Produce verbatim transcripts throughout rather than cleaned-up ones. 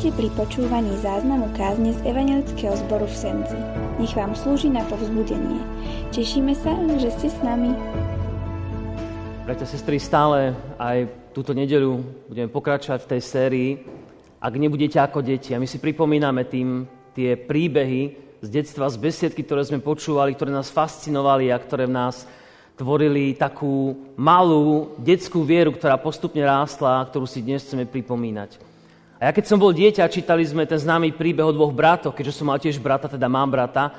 Vítajte pri počúvaní záznamu kázne z Evanjelického zboru v Senzi. Nech vám slúži na povzbudenie. Tešíme sa, že ste s nami. Bratia, sestry, stále aj túto nedeľu budeme pokračovať v tej sérii Ak nebudete ako deti. A my si pripomíname tým tie príbehy z detstva, z besiedky, ktoré sme počúvali, ktoré nás fascinovali a ktoré v nás tvorili takú malú detskú vieru, ktorá postupne rástla a ktorú si dnes chceme pripomínať. A ja keď som bol dieťa, čítali sme ten známy príbeh o dvoch bratoch, keďže som mal tiež brata, teda mám brata,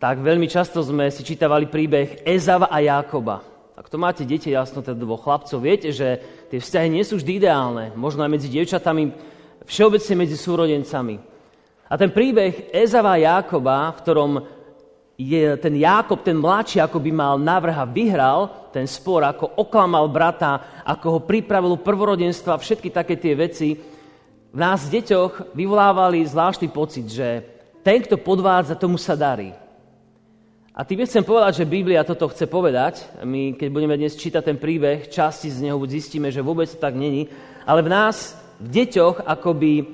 tak veľmi často sme si čítavali príbeh Ézava a Jákoba. Ak to máte deti, jasno, teda dvoch chlapcov, viete, že tie vzťahy nie sú vždy ideálne, možno aj medzi dievčatami, všeobecne medzi súrodencami. A ten príbeh Ézava a Jákoba, v ktorom je ten Jákob, ten mladší, ako by mal navrh a vyhral ten spor, ako oklamal brata, ako ho pripravil prvorodenstva, všetky také tie veci, v nás, deťoch, vyvolávali zvláštny pocit, že ten, kto podvádza, tomu sa darí. A tým chcem povedať, že Biblia toto chce povedať. My, keď budeme dnes čítať ten príbeh, časti z neho zistíme, že vôbec to tak není. Ale v nás, v deťoch, akoby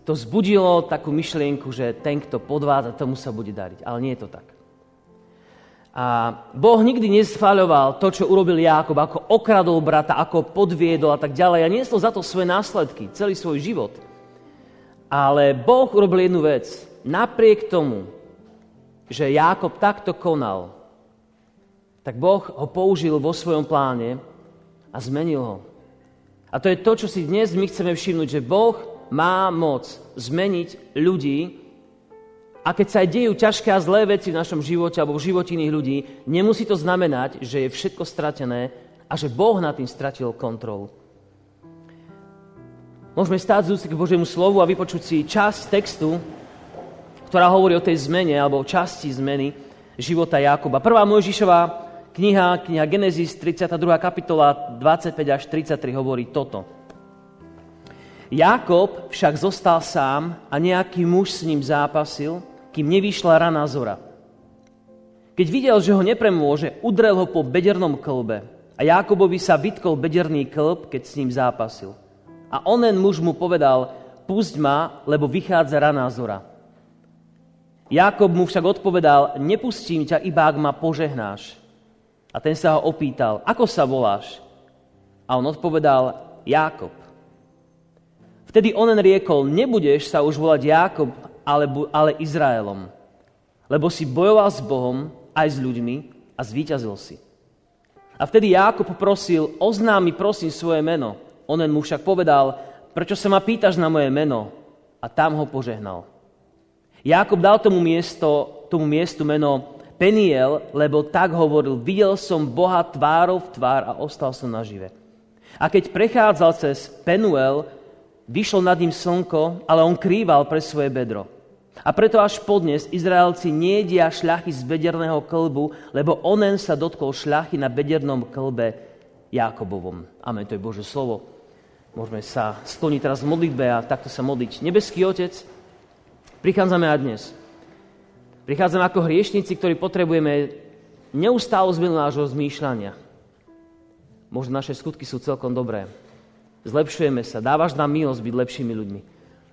to zbudilo takú myšlienku, že ten, kto podvádza, tomu sa bude dariť. Ale nie je to tak. A Boh nikdy neschvaľoval to, čo urobil Jákob, ako okradol brata, ako podviedol a tak ďalej. A niesol za to svoje následky, celý svoj život. Ale Boh urobil jednu vec. Napriek tomu, že Jákob takto konal, tak Boh ho použil vo svojom pláne a zmenil ho. A to je to, čo si dnes my chceme všimnúť, že Boh má moc zmeniť ľudí. A keď sa aj dejú ťažké a zlé veci v našom živote alebo v živote iných ľudí, nemusí to znamenať, že je všetko stratené a že Boh nad tým stratil kontrolu. Môžeme stáť z úcty k Božiemu slovu a vypočuť si časť textu, ktorá hovorí o tej zmene alebo o časti zmeny života Jákoba. Prvá Mojžišová kniha, kniha Genesis, tridsiata druhá kapitola, dvadsaťpäť až tridsaťtri hovorí toto. Jákob však zostal sám a nejaký muž s ním zápasil, kým nevyšla rana zora. Keď videl, že ho nepremôže, udrel ho po bedernom klbe. A Jákobovi sa vytkol bederný klb, keď s ním zápasil. A onen muž mu povedal, pusť ma, lebo vychádza rana zora. Jákob mu však odpovedal, nepustím ťa, iba ak ma požehnáš. A ten sa ho opýtal, ako sa voláš? A on odpovedal, Jákob. Vtedy onen riekol, nebudeš sa už volať Jákob, ale, ale Izraelom, lebo si bojoval s Bohom aj s ľuďmi a zvíťazil si. A vtedy Jákob poprosil, oznám mi prosím svoje meno. Onen mu však povedal, prečo sa ma pýtaš na moje meno? A tam ho požehnal. Jákob dal tomu, miesto, tomu miestu meno Penuel, lebo tak hovoril, videl som Boha tvárov v tvár a ostal som nažive. A keď prechádzal cez Penuel, vyšlo nad ním slnko, ale on krýval pre svoje bedro. A preto až podnes Izraelci nejedia šľachy z bederného klbu, lebo onen sa dotkol šľachy na bedernom klbe Jákobovom. Amen, to je Božie slovo. Môžeme sa skloniť teraz v modlitbe a takto sa modliť. Nebeský Otec, prichádzame aj dnes. Prichádzame ako hriešnici, ktorí potrebujeme neustálu zmenu nášho zmýšľania. Možno naše skutky sú celkom dobré. Zlepšujeme sa, dávaš nám milosť byť lepšími ľuďmi,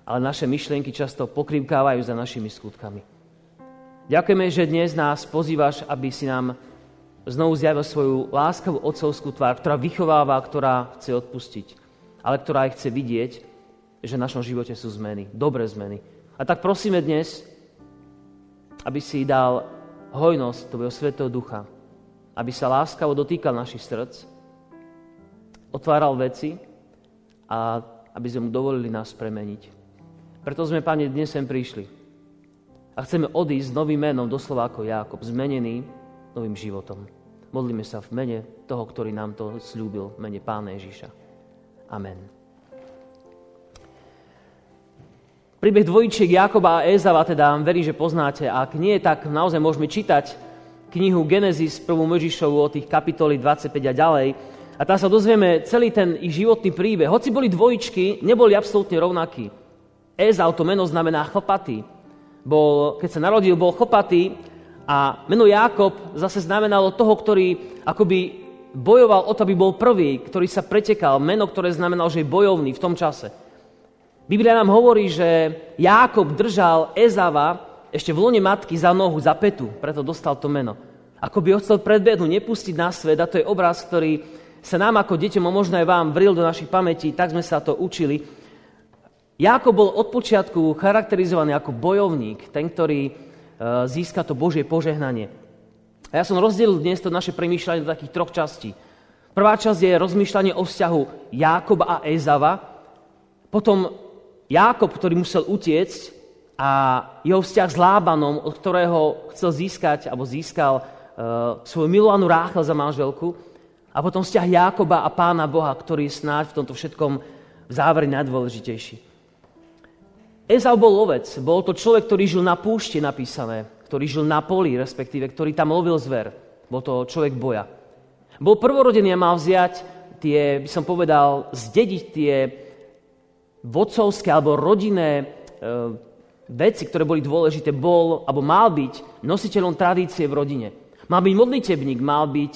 ale naše myšlienky často pokrývkávajú za našimi skutkami. Ďakujeme, že dnes nás pozývaš, aby si nám znovu zjavil svoju láskavú otcovskú tvár, ktorá vychováva, ktorá chce odpustiť, ale ktorá aj chce vidieť, že v našom živote sú zmeny, dobré zmeny. A tak prosíme dnes, aby si dal hojnosť tvojho svätého ducha, aby sa láskavo dotýkal našich srdc, otváral veci, a aby sme mu dovolili nás premeniť. Preto sme, Pane, dnes sem prišli. A chceme odísť s novým menom, doslova ako Jákob, zmenený novým životom. Modlíme sa v mene toho, ktorý nám to sľúbil, mene Pána Ježiša. Amen. Príbeh dvojčiek Jákoba a Ézava, teda verím, že poznáte. A ak nie, tak naozaj môžeme čítať knihu Genesis, prvú Mojžišovu, o tých kapitoly dvadsaťpäť a ďalej. A tam sa dozvieme celý ten ich životný príbeh. Hoci boli dvojičky, neboli absolútne rovnakí. Ézau, to meno znamená chlpatý. Bol, keď sa narodil, bol chlpatý a meno Jákob zase znamenalo toho, ktorý akoby bojoval o to, aby bol prvý, ktorý sa pretekal. Meno, ktoré znamenalo, že je bojovný v tom čase. Biblia nám hovorí, že Jákob držal Ézava ešte v lone matky za nohu, za petu, preto dostal to meno. Ako by ho chcel predbehnúť, nepustiť na svet, a to je obraz, ktorý sa nám ako deťom, a možno aj vám, vril do našich pamätí, tak sme sa to učili. Jákob bol od počiatku charakterizovaný ako bojovník, ten, ktorý získa to Božie požehnanie. A ja som rozdelil dnes to naše premýšľanie do takých troch častí. Prvá časť je rozmýšľanie o vzťahu Jákoba a Ézava, potom Jákob, ktorý musel utiecť, a jeho vzťah s Lábanom, od ktorého chcel získať, alebo získal e, svoju milovanú Ráchel za manželku, a potom vzťah Jákoba a Pána Boha, ktorý je snáď v tomto všetkom v závere najdôležitejší. Ézav bol lovec, bol to človek, ktorý žil na púšti, napísané, ktorý žil na poli, respektíve, ktorý tam lovil zver. Bol to človek boja. Bol prvorodený a mal vziať tie, by som povedal, zdediť tie vodcovské alebo rodinné e, veci, ktoré boli dôležité. Bol, alebo mal byť nositeľom tradície v rodine. Mal byť modlitebník, mal byť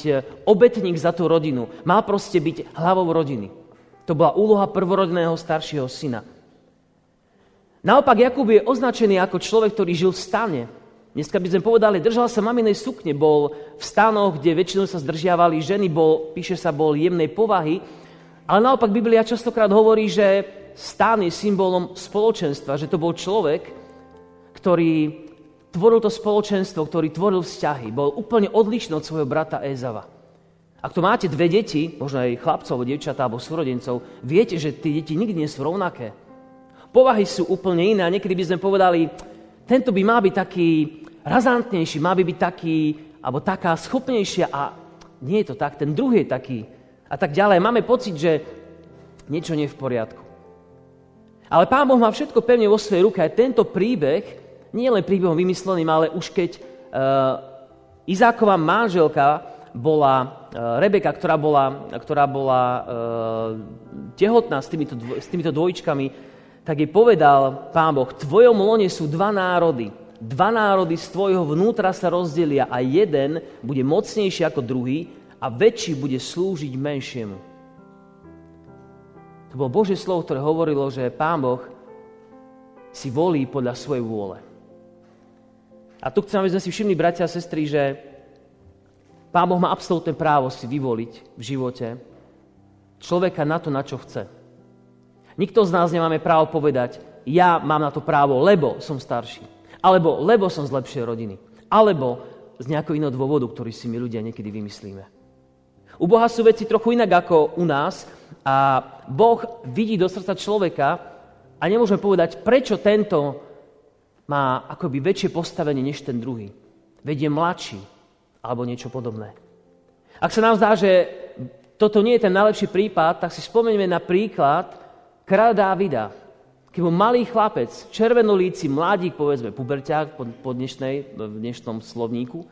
obetník za tú rodinu. Mal proste byť hlavou rodiny. To bola úloha prvorodeného staršieho syna. Naopak Jakub je označený ako človek, ktorý žil v stane. Dneska by sme povedali, držal sa maminej sukne, bol v stanoch, kde väčšinou sa zdržiavali ženy, bol, píše sa, bol jemnej povahy, ale naopak Biblia častokrát hovorí, že stan je symbolom spoločenstva, že to bol človek, ktorý tvoril to spoločenstvo, ktorý tvoril vzťahy, bol úplne odlišný od svojho brata Ézava. Ak to máte dve deti, možno aj chlapcov, dievčatá alebo súrodencov, viete, že tie deti nikdy nie sú rovnaké. Povahy sú úplne iné a niekedy by sme povedali, tento by mal byť taký razantnejší, má by byť taký, alebo taká schopnejšia, a nie je to tak, ten druhý je taký. A tak ďalej. Máme pocit, že niečo nie je v poriadku. Ale Pán Boh má všetko pevne vo svojej ruke. Aj tento príbeh nie je len príbehom vymysleným, ale už keď uh, Izákova manželka bola uh, Rebeka, ktorá bola, ktorá bola uh, tehotná s týmito, dvoj, s týmito dvojičkami, tak jej povedal Pán Boh, v tvojom lone sú dva národy. Dva národy z tvojho vnútra sa rozdelia a jeden bude mocnejší ako druhý a väčší bude slúžiť menšiemu. To bolo Božie slovo, ktoré hovorilo, že Pán Boh si volí podľa svojej vôle. A tu chcem, aby sme si všimli, bratia a sestry, že Pán Boh má absolútne právo si vyvoliť v živote človeka na to, na čo chce. Nikto z nás nemáme právo povedať, ja mám na to právo, lebo som starší. Alebo lebo som z lepšej rodiny. Alebo z nejakého iného dôvodu, ktorý si my ľudia niekedy vymyslíme. U Boha sú veci trochu inak ako u nás. A Boh vidí do srdca človeka a nemôžeme povedať, prečo tento má akoby väčšie postavenie než ten druhý. Veď je mladší. Alebo niečo podobné. Ak sa nám zdá, že toto nie je ten najlepší prípad, tak si spomeňme na príklad Kráľa Dávida, keď bol malý chlapec, červenolíci, mladík, povedzme, puberťák po, po dnešnej, v dnešnom slovníku.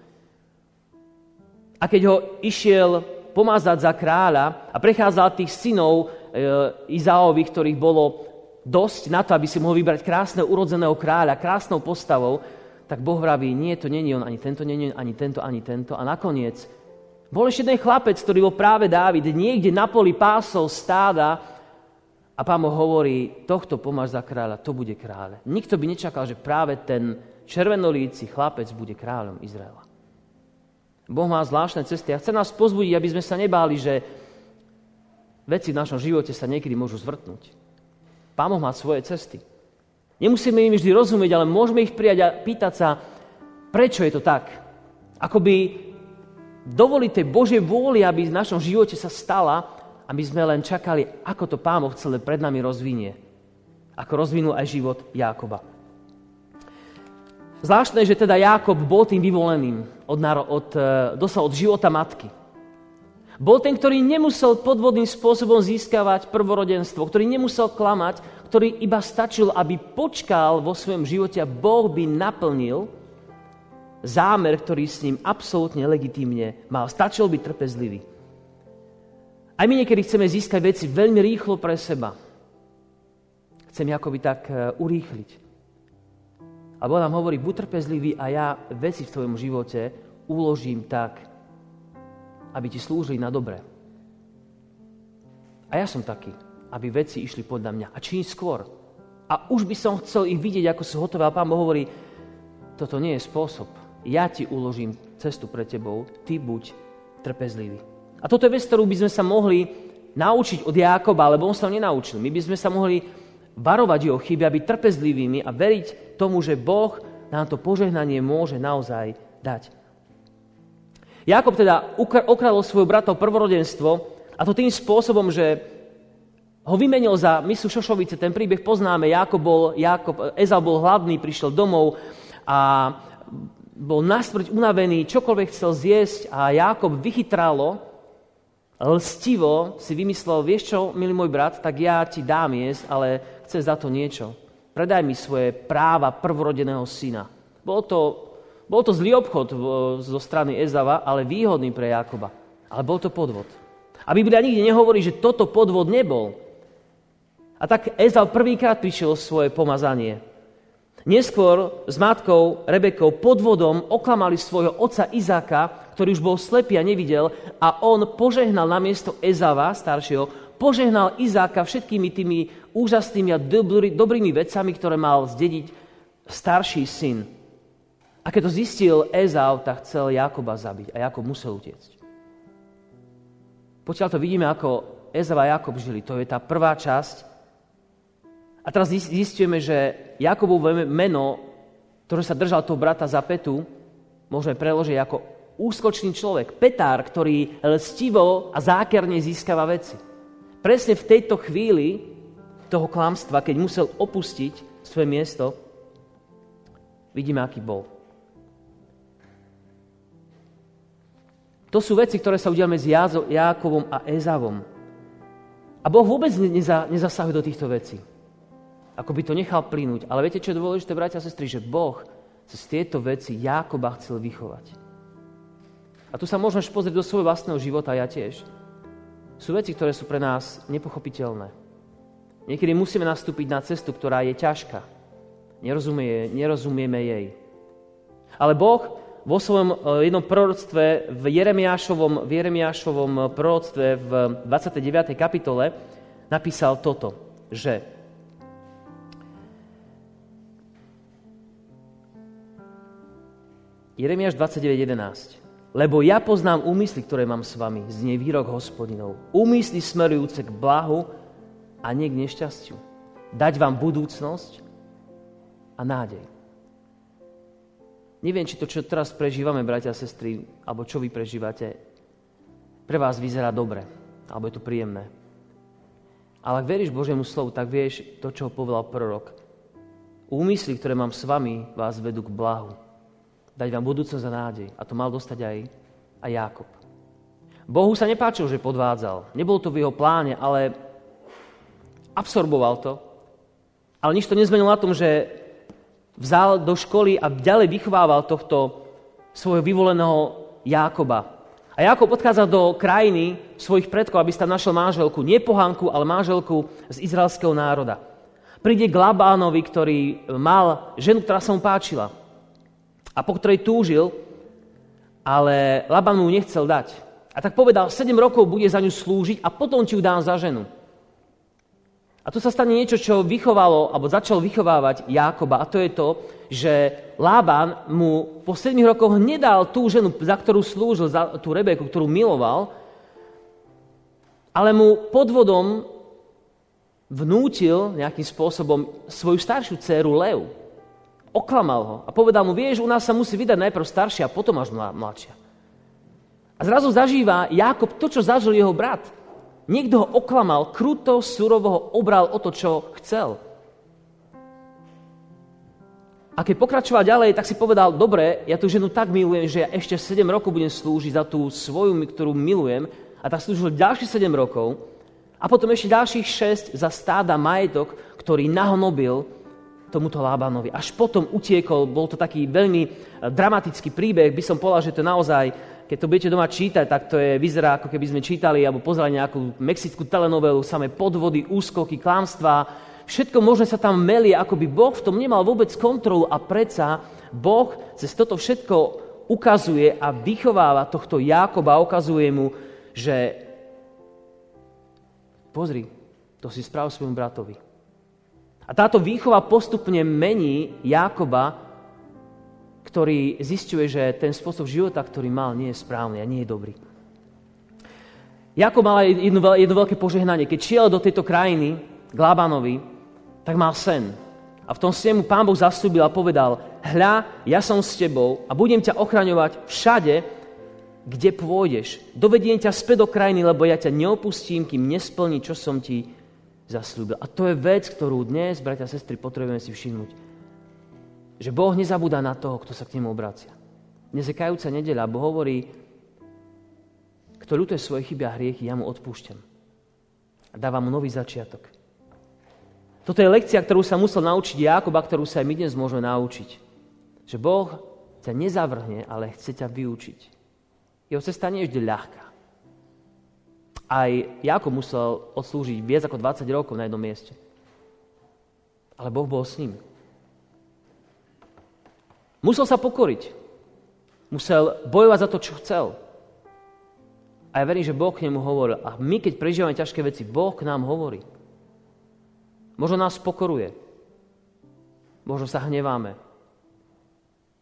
A keď ho išiel pomazať za kráľa a prechádzal tých synov e, Izáových, ktorých bolo dosť na to, aby si mohol vybrať krásneho urodzeného kráľa, krásnou postavou, tak Boh vraví, nie, to nie je on, ani tento, nie je on, ani tento, ani tento. A nakoniec bol ešte jeden chlapec, ktorý bol práve Dávid, niekde na poli pásol stáda. A Pán Boh hovorí, tohto pomáš za kráľa, to bude kráľ. Nikto by nečakal, že práve ten červenolíci chlapec bude kráľom Izraela. Boh má zvláštne cesty a chce nás pozbudiť, aby sme sa nebáli, že veci v našom živote sa niekedy môžu zvrtnúť. Pán Boh má svoje cesty. Nemusíme im vždy rozumieť, ale môžeme ich prijať a pýtať sa, prečo je to tak. Akoby dovoliť tej Božej vôli, aby v našom živote sa stala, a my sme len čakali, ako to Pán Boh celé pred nami rozvinie. Ako rozvinul aj život Jákoba. Zvláštne, že teda Jákob bol tým vyvoleným, od, od, doslova od života matky. Bol ten, ktorý nemusel podvodným spôsobom získavať prvorodenstvo, ktorý nemusel klamať, ktorý iba stačil, aby počkal vo svojom živote a Boh by naplnil zámer, ktorý s ním absolútne legitímne mal. Stačil byť trpezlivý. Aj my niekedy chceme získať veci veľmi rýchlo pre seba. Chceme akoby tak urýchliť. A Boh nám hovorí, buď trpezlivý a ja veci v tvojom živote uložím tak, aby ti slúžili na dobre. A ja som taký, aby veci išli podľa mňa. A čím skôr. A už by som chcel ich vidieť, ako sú hotové. A Pán Boh hovorí, toto nie je spôsob. Ja ti uložím cestu pre tebou, ty buď trpezlivý. A toto je vec, ktorú by sme sa mohli naučiť od Jákoba, lebo on sa nenaučil. My by sme sa mohli varovať jeho chyby a byť trpezlivými a veriť tomu, že Boh nám to požehnanie môže naozaj dať. Jákob teda okradol svojho brata prvorodenstvo, a to tým spôsobom, že ho vymenil za misu šošovice. Ten príbeh poznáme. Jákob bol, Jákob, Ézau bol hladný, prišiel domov a bol nasmrť unavený, čokoľvek chcel zjesť a Jákob vychytralo, lstivo si vymyslel, vieš čo, milý môj brat, tak ja ti dám jesť, ale chceš za to niečo. Predaj mi svoje práva prvorodeného syna. Bol to, bol to zlý obchod zo strany Ézava, ale výhodný pre Jákoba. Ale bol to podvod. A Biblia nikde nehovorí, že toto podvod nebol. A tak Ézau prvýkrát prišiel svoje pomazanie. Neskôr s matkou Rebekou podvodom oklamali svojho otca Izáka, ktorý už bol slepý a nevidel, a on požehnal namiesto Ézava, staršieho, požehnal Izáka všetkými tými úžasnými a dobrými vecami, ktoré mal zdediť starší syn. A keď to zistil Ézau, tak chcel Jákoba zabiť a Jákob musel utiecť. Potiaľto vidíme, ako Ézau a Jákob žili. To je tá prvá časť. A teraz zistíme, že Jákobové meno, ktoré sa držal toho brata za petu, môžeme preložiť ako úskočný človek, petár, ktorý lstivo a zákerne získava veci. Presne v tejto chvíli toho klamstva, keď musel opustiť svoje miesto, vidíme, aký bol. To sú veci, ktoré sa udiali medzi Jákobom a Ézavom. A Boh vôbec neza, nezasahuje do týchto vecí. Ako by to nechal plynúť. Ale viete, čo je dôležité, bratia a sestry? Že Boh cez tieto veci Jákoba chcel vychovať. A tu sa môžeme pozrieť do svojho vlastného života, ja tiež. Sú veci, ktoré sú pre nás nepochopiteľné. Niekedy musíme nastúpiť na cestu, ktorá je ťažká. Nerozumie, nerozumieme jej. Ale Boh vo svojom jednom proroctve, v Jeremiášovom, v Jeremiášovom proroctve v dvadsiatej deviatej kapitole napísal toto, že Jeremiáš dvadsaťdeväť jedenásť. Lebo ja poznám úmysly, ktoré mám s vami, znie výrok Hospodinov. Úmysly smerujúce k blahu a nie k nešťastiu. Dať vám budúcnosť a nádej. Neviem, či to, čo teraz prežívame, bratia a sestry, alebo čo vy prežívate, pre vás vyzerá dobre, alebo je to príjemné. Ale ak veríš Božiemu slovu, tak vieš to, čo ho povedal prorok. Úmysly, ktoré mám s vami, vás vedú k blahu. Dať vám budúcnosť a nádej. A to mal dostať aj, aj Jákob. Bohu sa nepáčilo, že podvádzal. Nebolo to v jeho pláne, ale absorboval to. Ale nič to nezmenil na tom, že vzal do školy a ďalej vychovával tohto svojho vyvoleného Jákoba. A Jákob odchádzal do krajiny svojich predkov, aby si tam našiel manželku. Nie pohanku, ale manželku z izraelského národa. Príde k Labánovi, ktorý mal ženu, ktorá sa mu páčila a po ktorej túžil, ale Labán mu nechcel dať. A tak povedal, sedem rokov bude za ňu slúžiť a potom ti ju dám za ženu. A tu sa stane niečo, čo vychovalo, alebo začal vychovávať Jákoba. A to je to, že Labán mu po sedem rokoch nedal tú ženu, za ktorú slúžil, za tú Rebeku, ktorú miloval, ale mu podvodom vnútil nejakým spôsobom svoju staršiu dcéru Lev. Oklamal ho a povedal mu, vieš, u nás sa musí vydať najprv staršia a potom až mladšia. A zrazu zažíva Jákob to, čo zažil jeho brat. Niekto ho oklamal, kruto, surovo ho obral o to, čo chcel. A keď pokračoval ďalej, tak si povedal, dobre, ja tú ženu tak milujem, že ja ešte sedem rokov budem slúžiť za tú svoju, ktorú milujem. A tak slúžil ďalších sedem rokov a potom ešte ďalších šesť za stáda majetok, ktorý nahnobil tomuto Lábanovi. Až potom utiekol, bol to taký veľmi dramatický príbeh, by som povedal, že to naozaj, keď to budete doma čítať, tak to je, vyzerá, ako keby sme čítali alebo pozerali nejakú mexickú telenovelu, samé podvody, úskoky, klamstvá, všetko možné sa tam melie, ako by Boh v tom nemal vôbec kontrolu a predsa Boh cez toto všetko ukazuje a vychováva tohto Jákoba, ukazuje mu, že pozri, to si správ svojom bratovi. A táto výchova postupne mení Jákoba, ktorý zisťuje, že ten spôsob života, ktorý mal, nie je správny a nie je dobrý. Jákob mal jedno, jedno veľké požehnanie. Keď šiel do tejto krajiny, k Labánovi, tak mal sen. A v tom sne mu Pán Boh zasľúbil a povedal: hľa, ja som s tebou a budem ťa ochraňovať všade, kde pôjdeš. Dovediem ťa späť do krajiny, lebo ja ťa neopustím, kým nesplní, čo som ti zasľúbil. A to je vec, ktorú dnes, bratia a sestry, potrebujeme si všimnúť. Že Boh nezabúda na toho, kto sa k nemu obracia. Dnes je kajúca nedeľa. Boh hovorí: kto ľutuje svoje chyby a hriechy, ja mu odpúšťam. A dávam mu nový začiatok. Toto je lekcia, ktorú sa musel naučiť Jákob, ktorú sa aj my dnes môžeme naučiť. Že Boh ťa nezavrhne, ale chce ťa vyučiť. Jeho cesta nie je vždy ľahká. Aj Jákob musel odslúžiť viac ako dvadsať rokov na jednom mieste. Ale Boh bol s ním. Musel sa pokoriť. Musel bojovať za to, čo chcel. A ja verím, že Boh k nemu hovoril. A my, keď prežívame ťažké veci, Boh k nám hovorí. Možno nás pokoruje. Možno sa hneváme.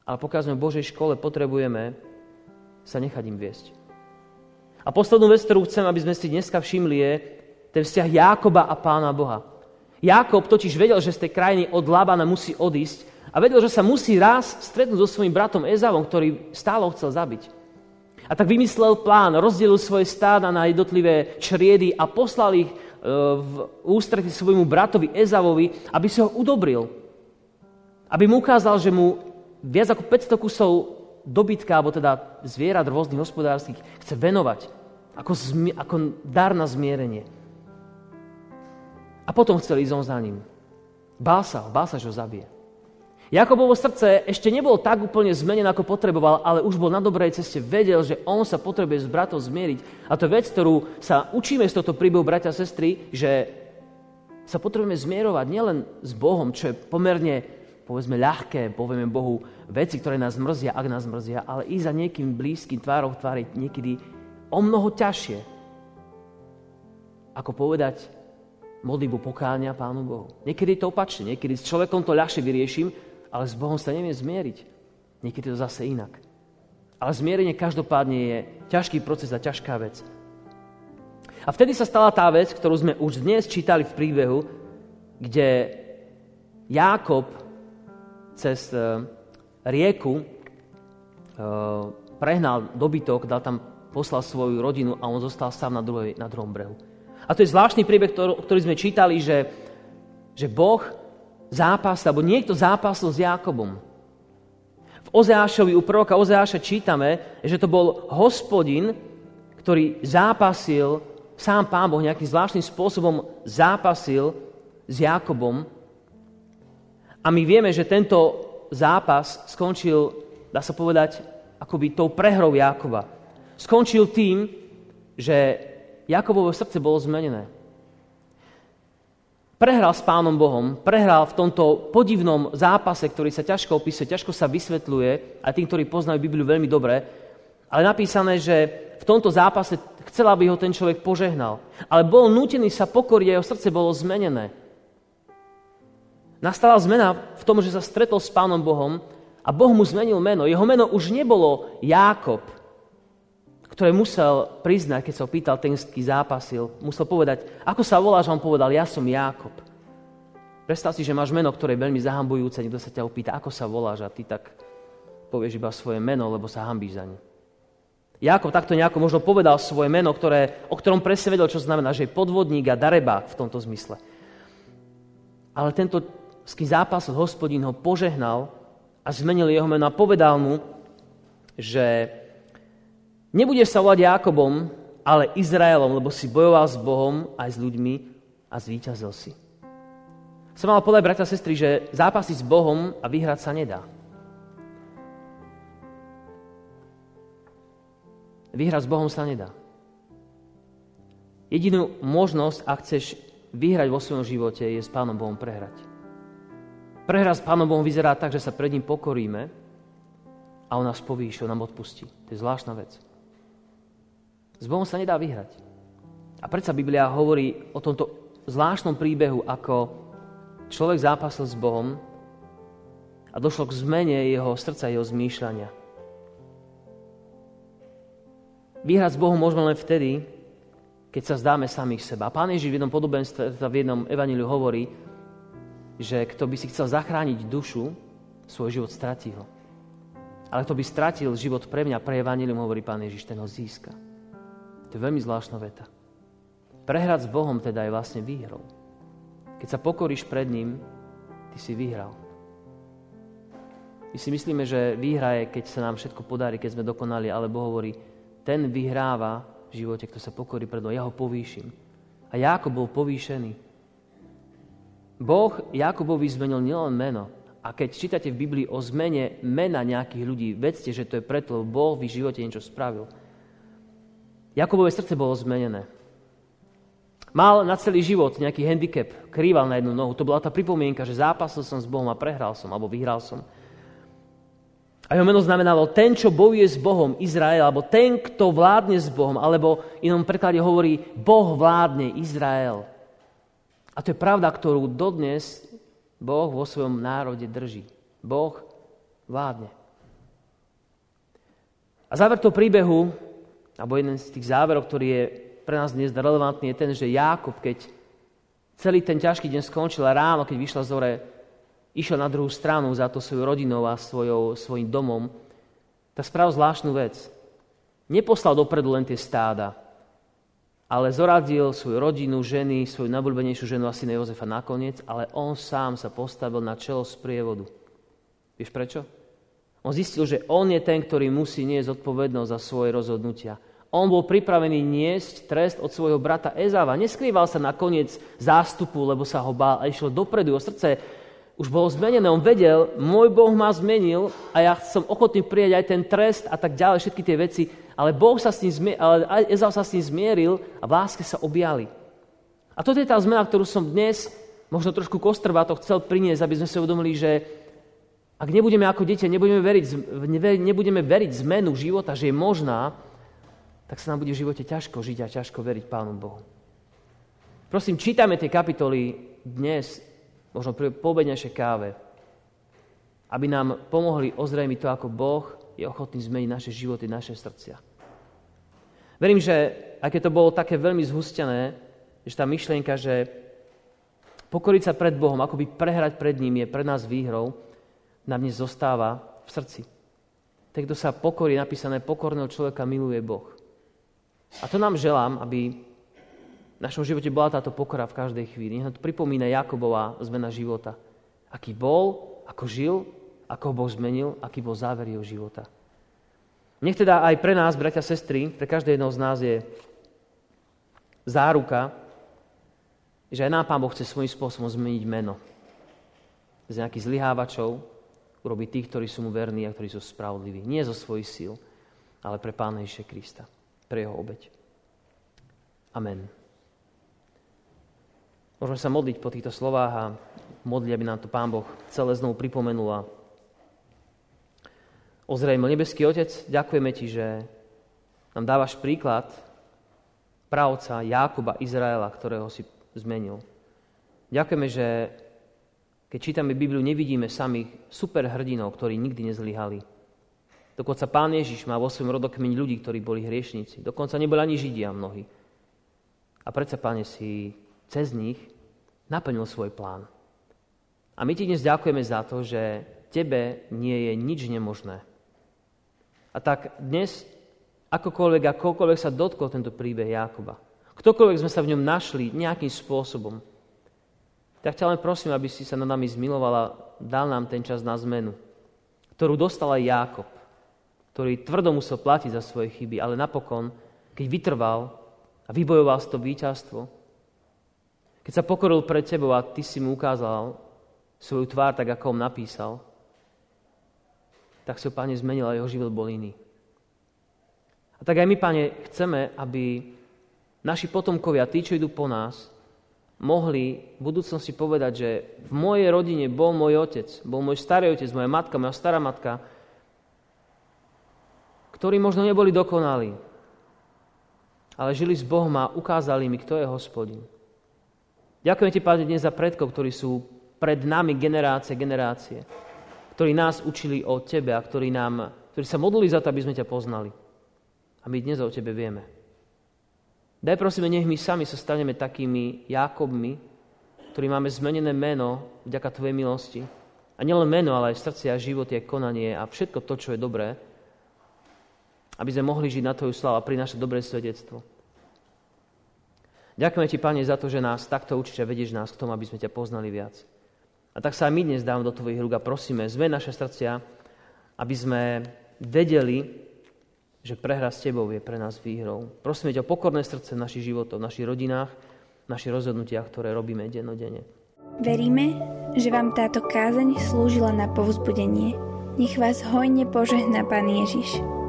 Ale pokiaľ sme v Božej škole, potrebujeme sa nechať im viesť. A poslednú vec, ktorú chcem, aby sme si dneska všimli, je ten vzťah Jákoba a Pána Boha. Jákob totiž vedel, že z tej krajiny od Labána musí odísť a vedel, že sa musí raz stretnúť so svojím bratom Ézavom, ktorý stále chcel zabiť. A tak vymyslel plán, rozdelil svoje stáda na jednotlivé čriedy a poslal ich v ústretí svojmu bratovi Ézavovi, aby si ho udobril. Aby mu ukázal, že mu viac ako päťsto kusov dobytka, alebo teda zvierat rôznych hospodárskych, chce venovať ako, zmi- ako dar na zmierenie. A potom chcel ísť on za ním. Bál sa, bál sa, že ho zabije. Jákobovo srdce ešte nebolo tak úplne zmenené, ako potreboval, ale už bol na dobrej ceste, vedel, že on sa potrebuje s bratom zmieriť. A to je vec, ktorú sa učíme z tohto príbehu, bratia a sestry, že sa potrebujeme zmierovať nielen s Bohom, čo je pomerne, povedzme, ľahké, povieme Bohu veci, ktoré nás mrzia, ak nás mrzia, ale i za niekým blízkym tvárou v tvári niekedy o mnoho ťažšie, ako povedať modlitbu pokáňa Pánu Bohu. Niekedy to opačne, niekedy s človekom to ľahšie vyrieším, ale s Bohom sa neviem zmieriť. Niekedy to zase inak. Ale zmierenie každopádne je ťažký proces a ťažká vec. A vtedy sa stala tá vec, ktorú sme už dnes čítali v príbehu, kde Jákob cez rieku prehnal dobytok, dal tam, poslal svoju rodinu a on zostal sám na, druhej, na druhom brehu. A to je zvláštny príbeh, ktorý sme čítali, že, že Boh zápasil, alebo niekto zápasil s Jákobom. V Ozeášovi, u proroka Ozeáša čítame, že to bol Hospodin, ktorý zápasil, sám Pán Boh nejakým zvláštnym spôsobom zápasil s Jákobom. A my vieme, že tento zápas skončil, dá sa povedať, akoby tou prehrou Jákoba. Skončil tým, že Jákobovo srdce bolo zmenené. Prehral s Pánom Bohom, prehral v tomto podivnom zápase, ktorý sa ťažko opisuje, ťažko sa vysvetľuje, a tým, ktorí poznajú Bibliu veľmi dobre, ale napísané, že v tomto zápase chcel, aby ho ten človek požehnal. Ale bol nútený sa pokoriť a jeho srdce bolo zmenené. Nastala zmena v tom, že sa stretol s Pánom Bohom a Boh mu zmenil meno. Jeho meno už nebolo Jákob, ktoré musel priznať, keď sa ho pýtal ten, ktorý zápasil, musel povedať: ako sa voláš? A on povedal: ja som Jákob. Predstav si, že máš meno, ktoré je veľmi zahambujúce, niekto sa ťa opýta, ako sa voláš, a ty tak povieš iba svoje meno, lebo sa hambíš za ne. Jákob takto nejako možno povedal svoje meno, ktoré, o ktorom presne vedel, čo znamená, že je podvodník a darebák v tomto zmysle. Ale tento, s kým zápasil Hospodin, ho požehnal a zmenil jeho meno a povedal mu, že nebudeš sa volať Jákobom, ale Izraelom, lebo si bojoval s Bohom aj s ľuďmi a zvíťazil si. Som mal povedať, bratia a sestry, že zápasiť s Bohom a vyhrať sa nedá. Vyhrať s Bohom sa nedá. Jedinú možnosť, ak chceš vyhrať vo svojom živote, je s Pánom Bohom prehrať. Prehra s Pánom Bohom vyzerá tak, že sa pred ním pokoríme a on nás povýši, on nám odpustí. To je zvláštna vec. S Bohom sa nedá vyhrať. A predsa Biblia hovorí o tomto zvláštnom príbehu ako človek zápasil s Bohom a došlo k zmene jeho srdca, jeho zmýšľania. Vyhrať s Bohom môžeme len vtedy, keď sa zdáme samých seba. Pán Ježiš v jednom podobenstve, v jednom evaníliu hovorí, že kto by si chcel zachrániť dušu, svoj život stratí ho. Ale kto by stratil život pre mňa, pre evanílium, hovorí Pán Ježiš, ten ho získa. To je veľmi zvláštna veta. Prehrať s Bohom teda je vlastne výhrou. Keď sa pokoríš pred ním, ty si vyhral. My si myslíme, že výhra je, keď sa nám všetko podarí, keď sme dokonali, ale Boh hovorí, ten vyhráva v živote, kto sa pokorí predo mnou. Ja ho povýšim. A Jákob bol povýšený. Boh Jákobovi zmenil nielen meno. A keď čítate v Biblii o zmene mena nejakých ľudí, vedzte, že to je preto, lebo Boh v živote niečo spravil. Jákobove srdce bolo zmenené. Mal na celý život nejaký handicap, krýval na jednu nohu. To bola tá pripomienka, že zápasil som s Bohom a prehral som, alebo vyhral som. A jeho meno znamenalo ten, čo bojuje s Bohom, Izrael, alebo ten, kto vládne s Bohom, alebo v inom preklade hovorí Boh vládne, Izrael. A to je pravda, ktorú dodnes Boh vo svojom národe drží. Boh vládne. A záver toho príbehu, alebo jeden z tých záverov, ktorý je pre nás dnes relevantný, je ten, že Jákob, keď celý ten ťažký deň skončil a ráno, keď vyšla zore, išiel na druhú stranu za to svojou rodinou a svojou, svojim domom, tak spravil zvláštnu vec. Neposlal dopredu len tie stáda, ale zoradil svoju rodinu, ženy, svoju najobľúbenejšiu ženu a syna Jozefa nakoniec, ale on sám sa postavil na čelo sprievodu. Vieš prečo? On zistil, že on je ten, ktorý musí niesť zodpovednosť za svoje rozhodnutia. On bol pripravený niesť trest od svojho brata Ézava. Neskrýval sa nakoniec zástupu, lebo sa ho bál a išiel dopredu. Jeho srdce už bolo zmenené, on vedel, môj Boh ma zmenil a ja som ochotný prijať aj ten trest a tak ďalej, všetky tie veci, ale Boh sa s ním zmieril, ale Ézau sa s ním zmieril a v láske sa objali. A toto je tá zmena, ktorú som dnes, možno trošku kostrbato chcel priniesť, aby sme si uvedomili, že ak nebudeme ako dieťa, nebudeme veriť, nebudeme veriť zmenu života, že je možná, tak sa nám bude v živote ťažko žiť a ťažko veriť Pánu Bohu. Prosím, čítame tie kapitoly dnes, možno pri poobednejšej káve, aby nám pomohli ozrejmiť to, ako Boh je ochotný zmeniť naše životy, naše srdcia. Verím, že aj keď to bolo také veľmi zhustené, že tá myšlienka, že pokoriť sa pred Bohom, akoby prehrať pred ním je pre nás výhrou, nám dnes zostáva v srdci. Ten, kto sa pokorí, napísané pokorného človeka miluje Boh. A to nám želám, aby v našom živote bola táto pokora v každej chvíli. Nech to pripomína Jákobova zmena života. Aký bol, ako žil, ako ho Boh zmenil, aký bol záver jeho života. Nech teda aj pre nás, bratia a sestry, pre každého jedného z nás je záruka, že aj nám Pán Boh chce svojím spôsobom zmeniť meno. Z nejakých zlyhávačov urobiť tých, ktorí sú mu verní a ktorí sú spravodliví. Nie zo svojich síl, ale pre Pána Ježiša Krista, pre jeho obeť. Amen. Môžeme sa modliť po týchto slovách a modliť, aby nám to Pán Boh celé znovu pripomenul a ozrejmil. Nebeský Otec, ďakujeme Ti, že nám dávaš príklad pravca Jákoba Izraela, ktorého si zmenil. Ďakujeme, že keď čítame Bibliu, nevidíme samých superhrdinov, ktorí nikdy nezlyhali. Dokonca Pán Ježiš má vo svojom rodokmeni ľudí, ktorí boli hriešnici. Dokonca neboli ani Židia mnohí. A predsa, Pane, si cez nich naplnil svoj plán. A my Ti dnes ďakujeme za to, že Tebe nie je nič nemožné. A tak dnes, akokoľvek a koľkoľvek sa dotkol tento príbeh Jákoba, ktokoľvek sme sa v ňom našli nejakým spôsobom, tak ťa len prosím, aby si sa nad nami zmilovala, dal nám ten čas na zmenu, ktorú dostal aj Jákob, ktorý tvrdo musel platiť za svoje chyby, ale napokon, keď vytrval a vybojoval si to víťazstvo, keď sa pokoril pred Tebou a Ty si mu ukázal svoju tvár, tak ako on napísal, tak sa, Pane, zmenil a jeho život bol iný. A tak aj my, Pane, chceme, aby naši potomkovia, tí, čo idú po nás, mohli v budúcnosti povedať, že v mojej rodine bol môj otec, bol môj starý otec, moja matka, moja stará matka, ktorí možno neboli dokonalí, ale žili s Bohom a ukázali mi, kto je Hospodin. Ďakujem Ti, Pane, dnes za predkov, ktorí sú pred nami generácie, generácie, ktorí nás učili o tebe a ktorí, nám, ktorí sa modlili za to, aby sme ťa poznali. A my dnes o tebe vieme. Daj prosíme, nech my sami sa staneme takými Jákobmi, ktorí máme zmenené meno vďaka tvojej milosti. A nielen meno, ale aj srdce a život, aj konanie a všetko to, čo je dobré, aby sme mohli žiť na tvoju slávu a prinášať dobré svedectvo. Ďakujeme ti, Pane, za to, že nás takto učíš a vedieš nás k tomu, aby sme ťa poznali viac. A tak sa my dnes dáme do tvojich rúk a prosíme, zmeň naše srdcia, aby sme vedeli, že prehra s tebou je pre nás výhrou. Prosíme ťa o pokorné srdce v našich životoch, v našich rodinách, v našich rozhodnutiach, ktoré robíme dennodenne. Veríme, že vám táto kázeň slúžila na povzbudenie. Nech vás hojne požehná Pán Ježiš.